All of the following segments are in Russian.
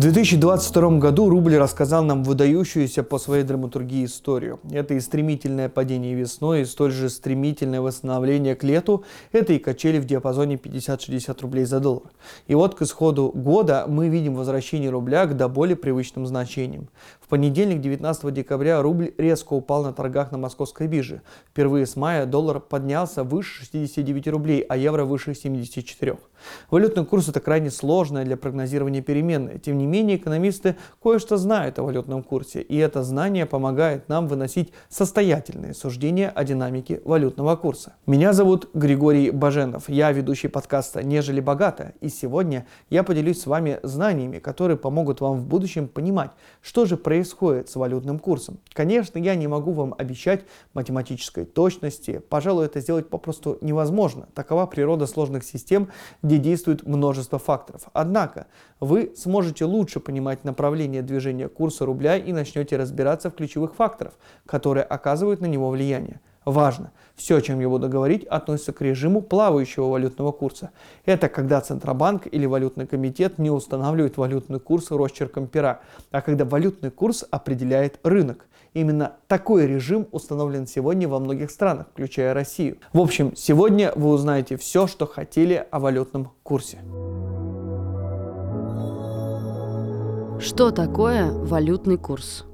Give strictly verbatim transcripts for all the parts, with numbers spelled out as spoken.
В две тысячи двадцать втором году рубль рассказал нам выдающуюся по своей драматургии историю. Это и стремительное падение весной, и столь же стремительное восстановление к лету, это и качели в диапазоне пятьдесят-шестьдесят рублей за доллар. И вот к исходу года мы видим возвращение рубля к до более привычным значениям. В понедельник, девятнадцатого декабря, рубль резко упал на торгах на Московской бирже. Впервые с мая доллар поднялся выше шестидесяти девяти рублей, а евро выше семидесяти четырёх. Валютный курс – это крайне сложная для прогнозирования переменная. Тем не менее, экономисты кое-что знают о валютном курсе, и это знание помогает нам выносить состоятельные суждения о динамике валютного курса. Меня зовут Григорий Баженов, я ведущий подкаста «Не жили богато», и сегодня я поделюсь с вами знаниями, которые помогут вам в будущем понимать, что же происходит с валютным курсом. Конечно, я не могу вам обещать математической точности, пожалуй, это сделать попросту невозможно, такова природа сложных систем, где действует множество факторов. Однако, вы сможете лучше понимать направление движения курса рубля и начнете разбираться в ключевых факторах, которые оказывают на него влияние. Важно! Все, о чем я буду говорить, относится к режиму плавающего валютного курса. Это когда Центробанк или валютный комитет не устанавливает валютный курс росчерком пера, а когда валютный курс определяет рынок. Именно такой режим установлен сегодня во многих странах, включая Россию. В общем, сегодня вы узнаете все, что хотели о валютном курсе. Что такое валютный курс?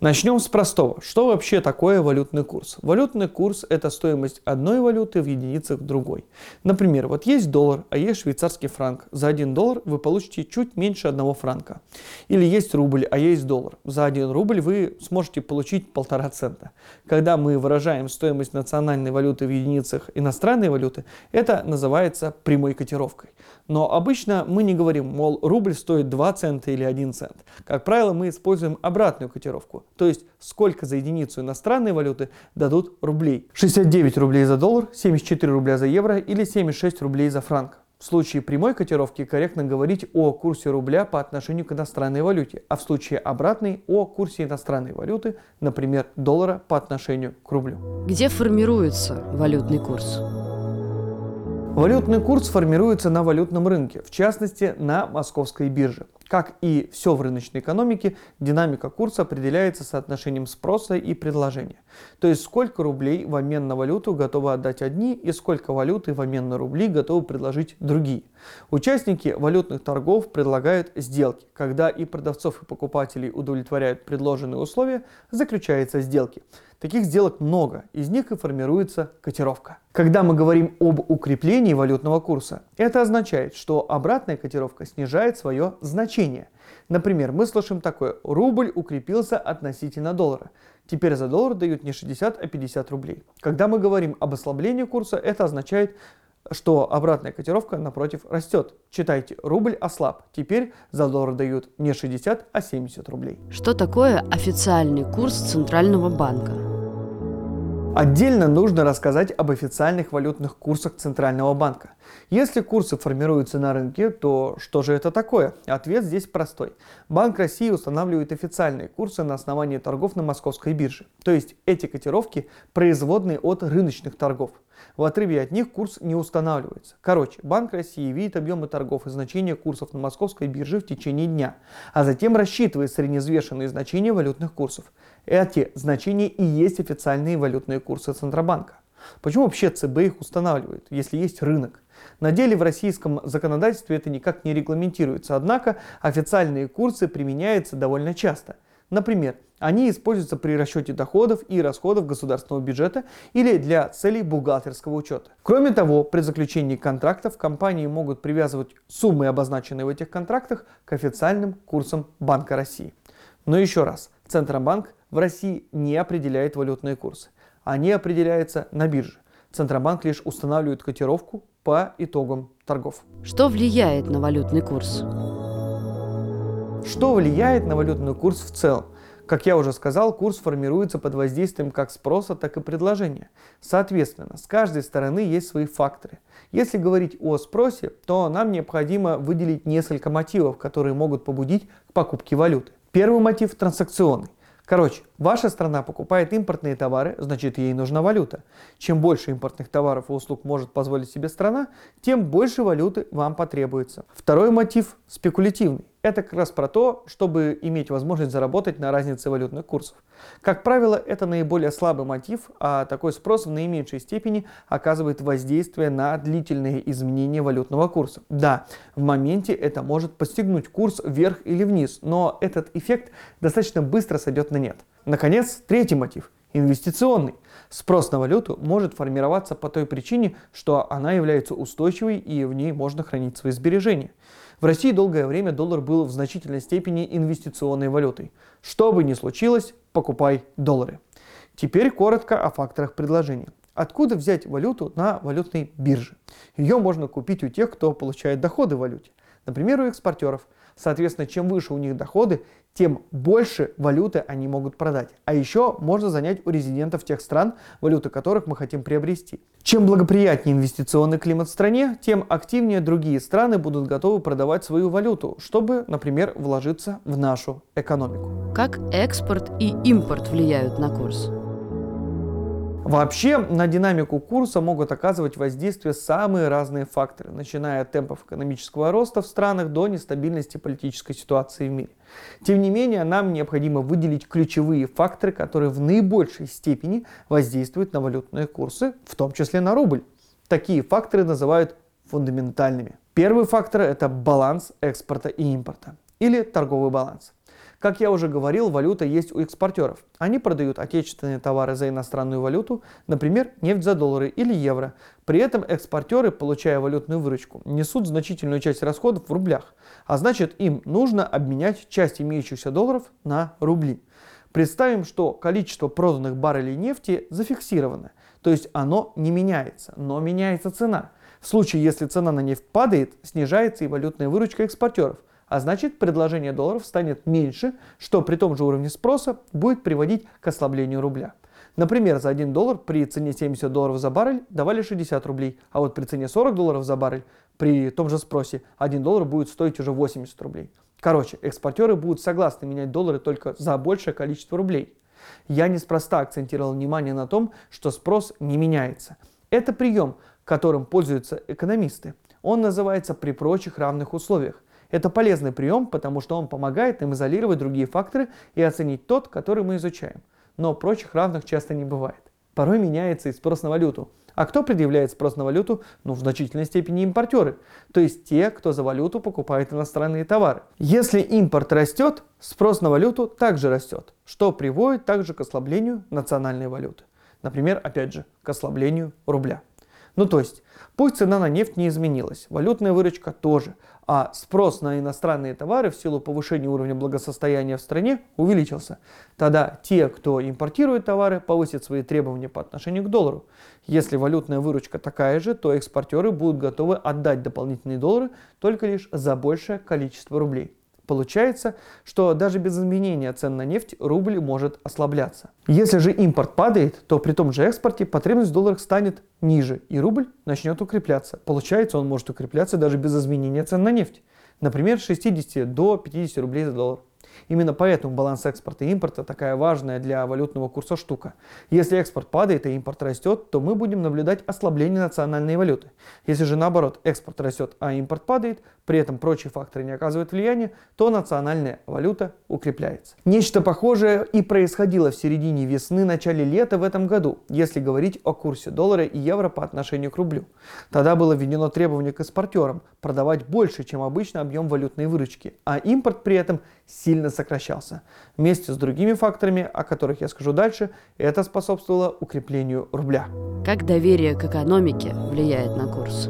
Начнем с простого. Что вообще такое валютный курс? Валютный курс – это стоимость одной валюты в единицах другой. Например, вот есть доллар, а есть швейцарский франк. За один доллар вы получите чуть меньше одного франка. Или есть рубль, а есть доллар. За один рубль вы сможете получить полтора цента. Когда мы выражаем стоимость национальной валюты в единицах иностранной валюты, это называется прямой котировкой. Но обычно мы не говорим, мол, рубль стоит два цента или один цент. Как правило, мы используем обратную котировку. То есть, сколько за единицу иностранной валюты дадут рублей. шестьдесят девять рублей за доллар, семьдесят четыре рубля за евро или семьдесят шесть рублей за франк. В случае прямой котировки корректно говорить о курсе рубля по отношению к иностранной валюте, а в случае обратной – о курсе иностранной валюты, например, доллара по отношению к рублю. Где формируется валютный курс? Валютный курс формируется на валютном рынке, в частности, на Московской бирже. Как и все в рыночной экономике, динамика курса определяется соотношением спроса и предложения. То есть, сколько рублей в обмен на валюту готовы отдать одни и сколько валюты в обмен на рубли готовы предложить другие. Участники валютных торгов предлагают сделки. Когда и продавцов, и покупателей удовлетворяют предложенные условия, заключаются сделки. Таких сделок много, из них и формируется котировка. Когда мы говорим об укреплении валютного курса, это означает, что обратная котировка снижает свое значение. Например, мы слышим такое: рубль укрепился относительно доллара. Теперь за доллар дают не шестьдесят, а пятьдесят рублей. Когда мы говорим об ослаблении курса, это означает, что обратная котировка, напротив, растет. Читайте, рубль ослаб. Теперь за доллар дают не шестьдесят, а семьдесят рублей. Что такое официальный курс Центрального банка? Отдельно нужно рассказать об официальных валютных курсах Центрального банка. Если курсы формируются на рынке, то что же это такое? Ответ здесь простой. Банк России устанавливает официальные курсы на основании торгов на Московской бирже. То есть эти котировки производные от рыночных торгов. В отрыве от них курс не устанавливается. Короче, Банк России видит объемы торгов и значения курсов на Московской бирже в течение дня, а затем рассчитывает средневзвешенные значения валютных курсов. Эти значения и есть официальные валютные курсы Центробанка. Почему вообще цэ бэ их устанавливает, если есть рынок? На деле в российском законодательстве это никак не регламентируется, однако официальные курсы применяются довольно часто. Например, они используются при расчете доходов и расходов государственного бюджета или для целей бухгалтерского учета. Кроме того, при заключении контрактов компании могут привязывать суммы, обозначенные в этих контрактах, к официальным курсам Банка России. Но еще раз, Центробанк в России не определяет валютные курсы. Они определяются на бирже. Центробанк лишь устанавливает котировку по итогам торгов. Что влияет на валютный курс? Что влияет на валютный курс в целом? Как я уже сказал, курс формируется под воздействием как спроса, так и предложения. Соответственно, с каждой стороны есть свои факторы. Если говорить о спросе, то нам необходимо выделить несколько мотивов, которые могут побудить к покупке валюты. Первый мотив – транзакционный. Короче, ваша страна покупает импортные товары, значит, ей нужна валюта. Чем больше импортных товаров и услуг может позволить себе страна, тем больше валюты вам потребуется. Второй мотив – спекулятивный. Это как раз про то, чтобы иметь возможность заработать на разнице валютных курсов. Как правило, это наиболее слабый мотив, а такой спрос в наименьшей степени оказывает воздействие на длительные изменения валютного курса. Да, в моменте это может подстегнуть курс вверх или вниз, но этот эффект достаточно быстро сойдет на нет. Наконец, третий мотив. Инвестиционный. Спрос на валюту может формироваться по той причине, что она является устойчивой и в ней можно хранить свои сбережения. В России долгое время доллар был в значительной степени инвестиционной валютой. Что бы ни случилось, покупай доллары. Теперь коротко о факторах предложения. Откуда взять валюту на валютной бирже? Ее можно купить у тех, кто получает доходы в валюте. Например, у экспортеров. Соответственно, чем выше у них доходы, тем больше валюты они могут продать. А еще можно занять у резидентов тех стран, валюты которых мы хотим приобрести. Чем благоприятнее инвестиционный климат в стране, тем активнее другие страны будут готовы продавать свою валюту, чтобы, например, вложиться в нашу экономику. Как экспорт и импорт влияют на курс? Вообще, на динамику курса могут оказывать воздействие самые разные факторы, начиная от темпов экономического роста в странах до нестабильности политической ситуации в мире. Тем не менее, нам необходимо выделить ключевые факторы, которые в наибольшей степени воздействуют на валютные курсы, в том числе на рубль. Такие факторы называют фундаментальными. Первый фактор – это баланс экспорта и импорта, или торговый баланс. Как я уже говорил, валюта есть у экспортеров. Они продают отечественные товары за иностранную валюту, например, нефть за доллары или евро. При этом экспортеры, получая валютную выручку, несут значительную часть расходов в рублях, а значит, им нужно обменять часть имеющихся долларов на рубли. Представим, что количество проданных баррелей нефти зафиксировано, то есть оно не меняется, но меняется цена. В случае, если цена на нефть падает, снижается и валютная выручка экспортеров. А значит, предложение долларов станет меньше, что при том же уровне спроса будет приводить к ослаблению рубля. Например, за один доллар при цене семьдесят долларов за баррель давали шестьдесят рублей, а вот при цене сорок долларов за баррель при том же спросе один доллар будет стоить уже восемьдесят рублей. Короче, экспортеры будут согласны менять доллары только за большее количество рублей. Я неспроста акцентировал внимание на том, что спрос не меняется. Это прием, которым пользуются экономисты. Он называется «при прочих равных условиях». Это полезный прием, потому что он помогает нам изолировать другие факторы и оценить тот, который мы изучаем. Но прочих равных часто не бывает. Порой меняется и спрос на валюту. А кто предъявляет спрос на валюту? Ну, в значительной степени импортеры. То есть те, кто за валюту покупает иностранные товары. Если импорт растет, спрос на валюту также растет, что приводит также к ослаблению национальной валюты. Например, опять же, к ослаблению рубля. Ну то есть, пусть цена на нефть не изменилась, валютная выручка тоже, а спрос на иностранные товары в силу повышения уровня благосостояния в стране увеличился. Тогда те, кто импортирует товары, повысят свои требования по отношению к доллару. Если валютная выручка такая же, то экспортеры будут готовы отдать дополнительные доллары только лишь за большее количество рублей. Получается, что даже без изменения цен на нефть рубль может ослабляться. Если же импорт падает, то при том же экспорте потребность в долларах станет ниже, и рубль начнет укрепляться. Получается, он может укрепляться даже без изменения цен на нефть. Например, с шестидесяти до пятидесяти рублей за доллар. Именно поэтому баланс экспорта и импорта такая важная для валютного курса штука. Если экспорт падает, а импорт растет, то мы будем наблюдать ослабление национальной валюты. Если же наоборот, экспорт растет, а импорт падает, при этом прочие факторы не оказывают влияния, то национальная валюта укрепляется. Нечто похожее и происходило в середине весны, начале лета в этом году, если говорить о курсе доллара и евро по отношению к рублю. Тогда было введено требование к экспортерам продавать больше, чем обычно, объем валютной выручки, а импорт при этом сильно сокращался. Вместе с другими факторами, о которых я скажу дальше, это способствовало укреплению рубля. Как доверие к экономике влияет на курс?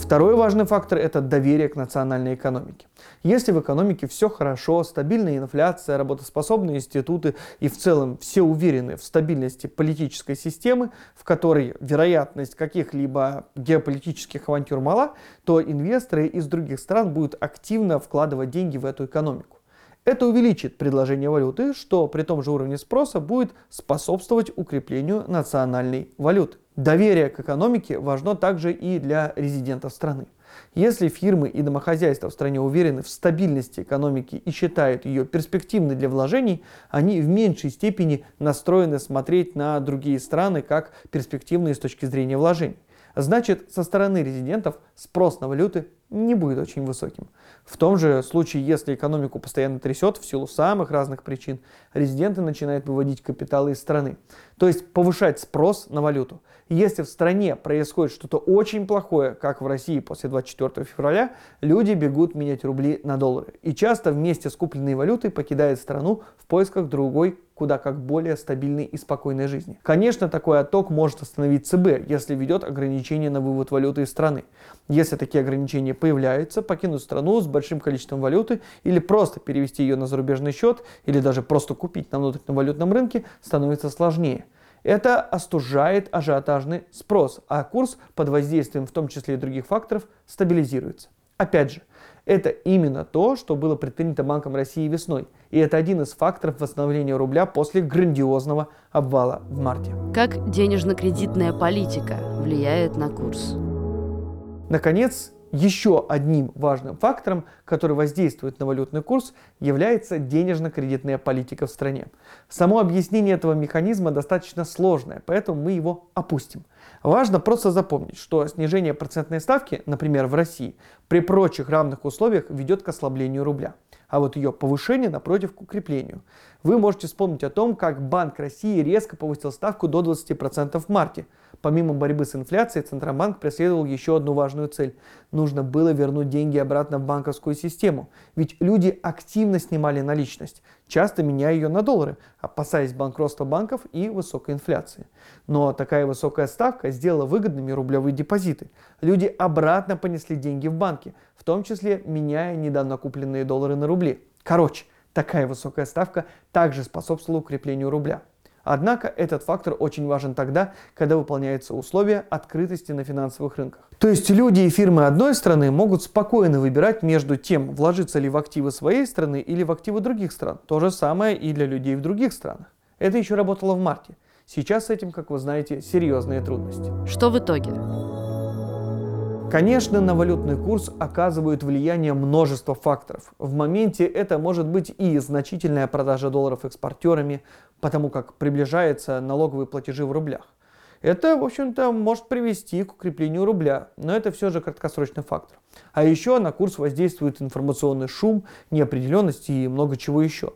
Второй важный фактор – это доверие к национальной экономике. Если в экономике все хорошо, стабильная инфляция, работоспособные институты и в целом все уверены в стабильности политической системы, в которой вероятность каких-либо геополитических авантюр мала, то инвесторы из других стран будут активно вкладывать деньги в эту экономику. Это увеличит предложение валюты, что при том же уровне спроса будет способствовать укреплению национальной валюты. Доверие к экономике важно также и для резидентов страны. Если фирмы и домохозяйства в стране уверены в стабильности экономики и считают ее перспективной для вложений, они в меньшей степени настроены смотреть на другие страны как перспективные с точки зрения вложений. Значит, со стороны резидентов спрос на валюты не будет очень высоким. В том же случае, если экономику постоянно трясет в силу самых разных причин, резиденты начинают выводить капиталы из страны, то есть повышать спрос на валюту. Если в стране происходит что-то очень плохое, как в России после двадцать четвёртого февраля, люди бегут менять рубли на доллары и часто вместе с купленной валютой покидают страну в поисках другой, куда как более стабильной и спокойной жизни. Конечно, такой отток может остановить ЦБ, если ведет ограничения на вывод валюты из страны. Если такие ограничения появляются, покинуть страну с большим количеством валюты или просто перевести ее на зарубежный счет, или даже просто купить на внутреннем валютном рынке, становится сложнее. Это остужает ажиотажный спрос, а курс под воздействием в том числе и других факторов стабилизируется. Опять же, это именно то, что было предпринято Банком России весной. И это один из факторов восстановления рубля после грандиозного обвала в марте. Как денежно-кредитная политика влияет на курс? Наконец, еще одним важным фактором, который воздействует на валютный курс, является денежно-кредитная политика в стране. Само объяснение этого механизма достаточно сложное, поэтому мы его опустим. Важно просто запомнить, что снижение процентной ставки, например, в России, при прочих равных условиях ведет к ослаблению рубля, а вот ее повышение, напротив, к укреплению. Вы можете вспомнить о том, как Банк России резко повысил ставку до двадцати процентов в марте. Помимо борьбы с инфляцией, Центробанк преследовал еще одну важную цель. Нужно было вернуть деньги обратно в банковскую систему, ведь люди активно снимали наличность, часто меняя ее на доллары, опасаясь банкротства банков и высокой инфляции. Но такая высокая ставка сделала выгодными рублевые депозиты. Люди обратно понесли деньги в банки, в том числе меняя недавно купленные доллары на рубли. Короче, такая высокая ставка также способствовала укреплению рубля. Однако этот фактор очень важен тогда, когда выполняются условия открытости на финансовых рынках. То есть люди и фирмы одной страны могут спокойно выбирать между тем, вложиться ли в активы своей страны или в активы других стран. То же самое и для людей в других странах. Это еще работало в марте. Сейчас с этим, как вы знаете, серьезные трудности. Что в итоге? Конечно, на валютный курс оказывают влияние множество факторов. В моменте это может быть и значительная продажа долларов экспортерами, потому как приближаются налоговые платежи в рублях. Это, в общем-то, может привести к укреплению рубля, но это все же краткосрочный фактор. А еще на курс воздействует информационный шум, неопределенность и много чего еще.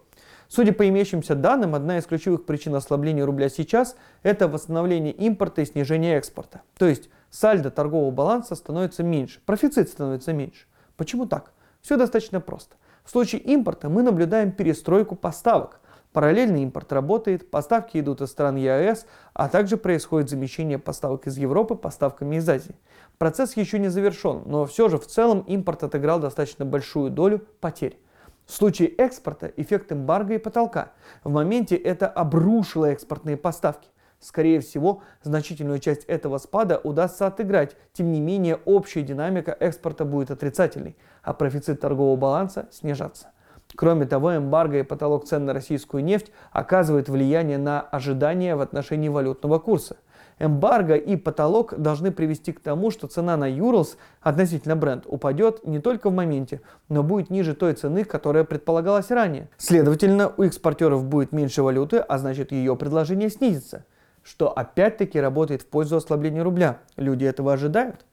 Судя по имеющимся данным, одна из ключевых причин ослабления рубля сейчас – это восстановление импорта и снижение экспорта. То есть сальдо торгового баланса становится меньше, профицит становится меньше. Почему так? Все достаточно просто. В случае импорта мы наблюдаем перестройку поставок. Параллельный импорт работает, поставки идут из стран ЕАЭС, а также происходит замещение поставок из Европы поставками из Азии. Процесс еще не завершен, но все же в целом импорт отыграл достаточно большую долю потерь. В случае экспорта эффект эмбарго и потолка. В моменте это обрушило экспортные поставки. Скорее всего, значительную часть этого спада удастся отыграть, тем не менее общая динамика экспорта будет отрицательной, а профицит торгового баланса снижаться. Кроме того, эмбарго и потолок цен на российскую нефть оказывают влияние на ожидания в отношении валютного курса. Эмбарго и потолок должны привести к тому, что цена на Urals относительно Brent упадет не только в моменте, но будет ниже той цены, которая предполагалась ранее. Следовательно, у экспортеров будет меньше валюты, а значит ее предложение снизится, что опять-таки работает в пользу ослабления рубля. Люди этого ожидают.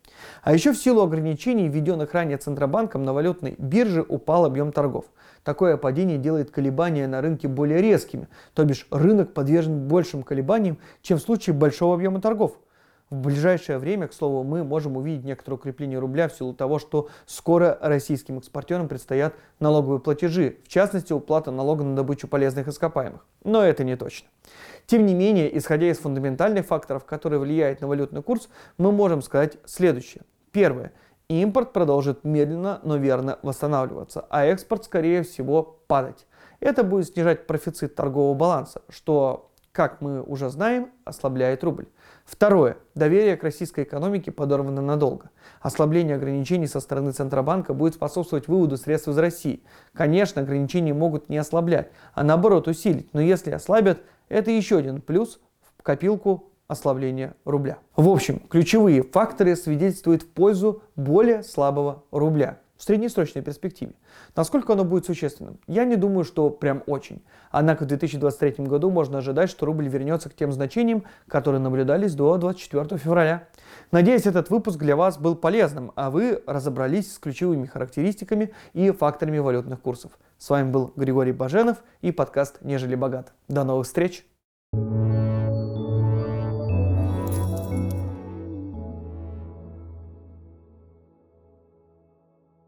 А еще в силу ограничений, введенных ранее Центробанком, на валютной бирже упал объем торгов. Такое падение делает колебания на рынке более резкими, то бишь рынок подвержен большим колебаниям, чем в случае большого объема торгов. В ближайшее время, к слову, мы можем увидеть некоторое укрепление рубля в силу того, что скоро российским экспортерам предстоят налоговые платежи, в частности, уплата налога на добычу полезных ископаемых. Но это не точно. Тем не менее, исходя из фундаментальных факторов, которые влияют на валютный курс, мы можем сказать следующее. Первое. Импорт продолжит медленно, но верно восстанавливаться, а экспорт, скорее всего, падать. Это будет снижать профицит торгового баланса, что, как мы уже знаем, ослабляет рубль. Второе. Доверие к российской экономике подорвано надолго. Ослабление ограничений со стороны Центробанка будет способствовать выводу средств из России. Конечно, ограничения могут не ослаблять, а наоборот усилить, но если ослабят, это еще один плюс в копилку ослабления рубля. В общем, ключевые факторы свидетельствуют в пользу более слабого рубля. в среднесрочной перспективе. Насколько оно будет существенным? Я не думаю, что прям очень. Однако в две тысячи двадцать третьем году можно ожидать, что рубль вернется к тем значениям, которые наблюдались до двадцать четвёртого февраля. Надеюсь, этот выпуск для вас был полезным, а вы разобрались с ключевыми характеристиками и факторами валютных курсов. С вами был Григорий Баженов и подкаст «Не жили богато». До новых встреч!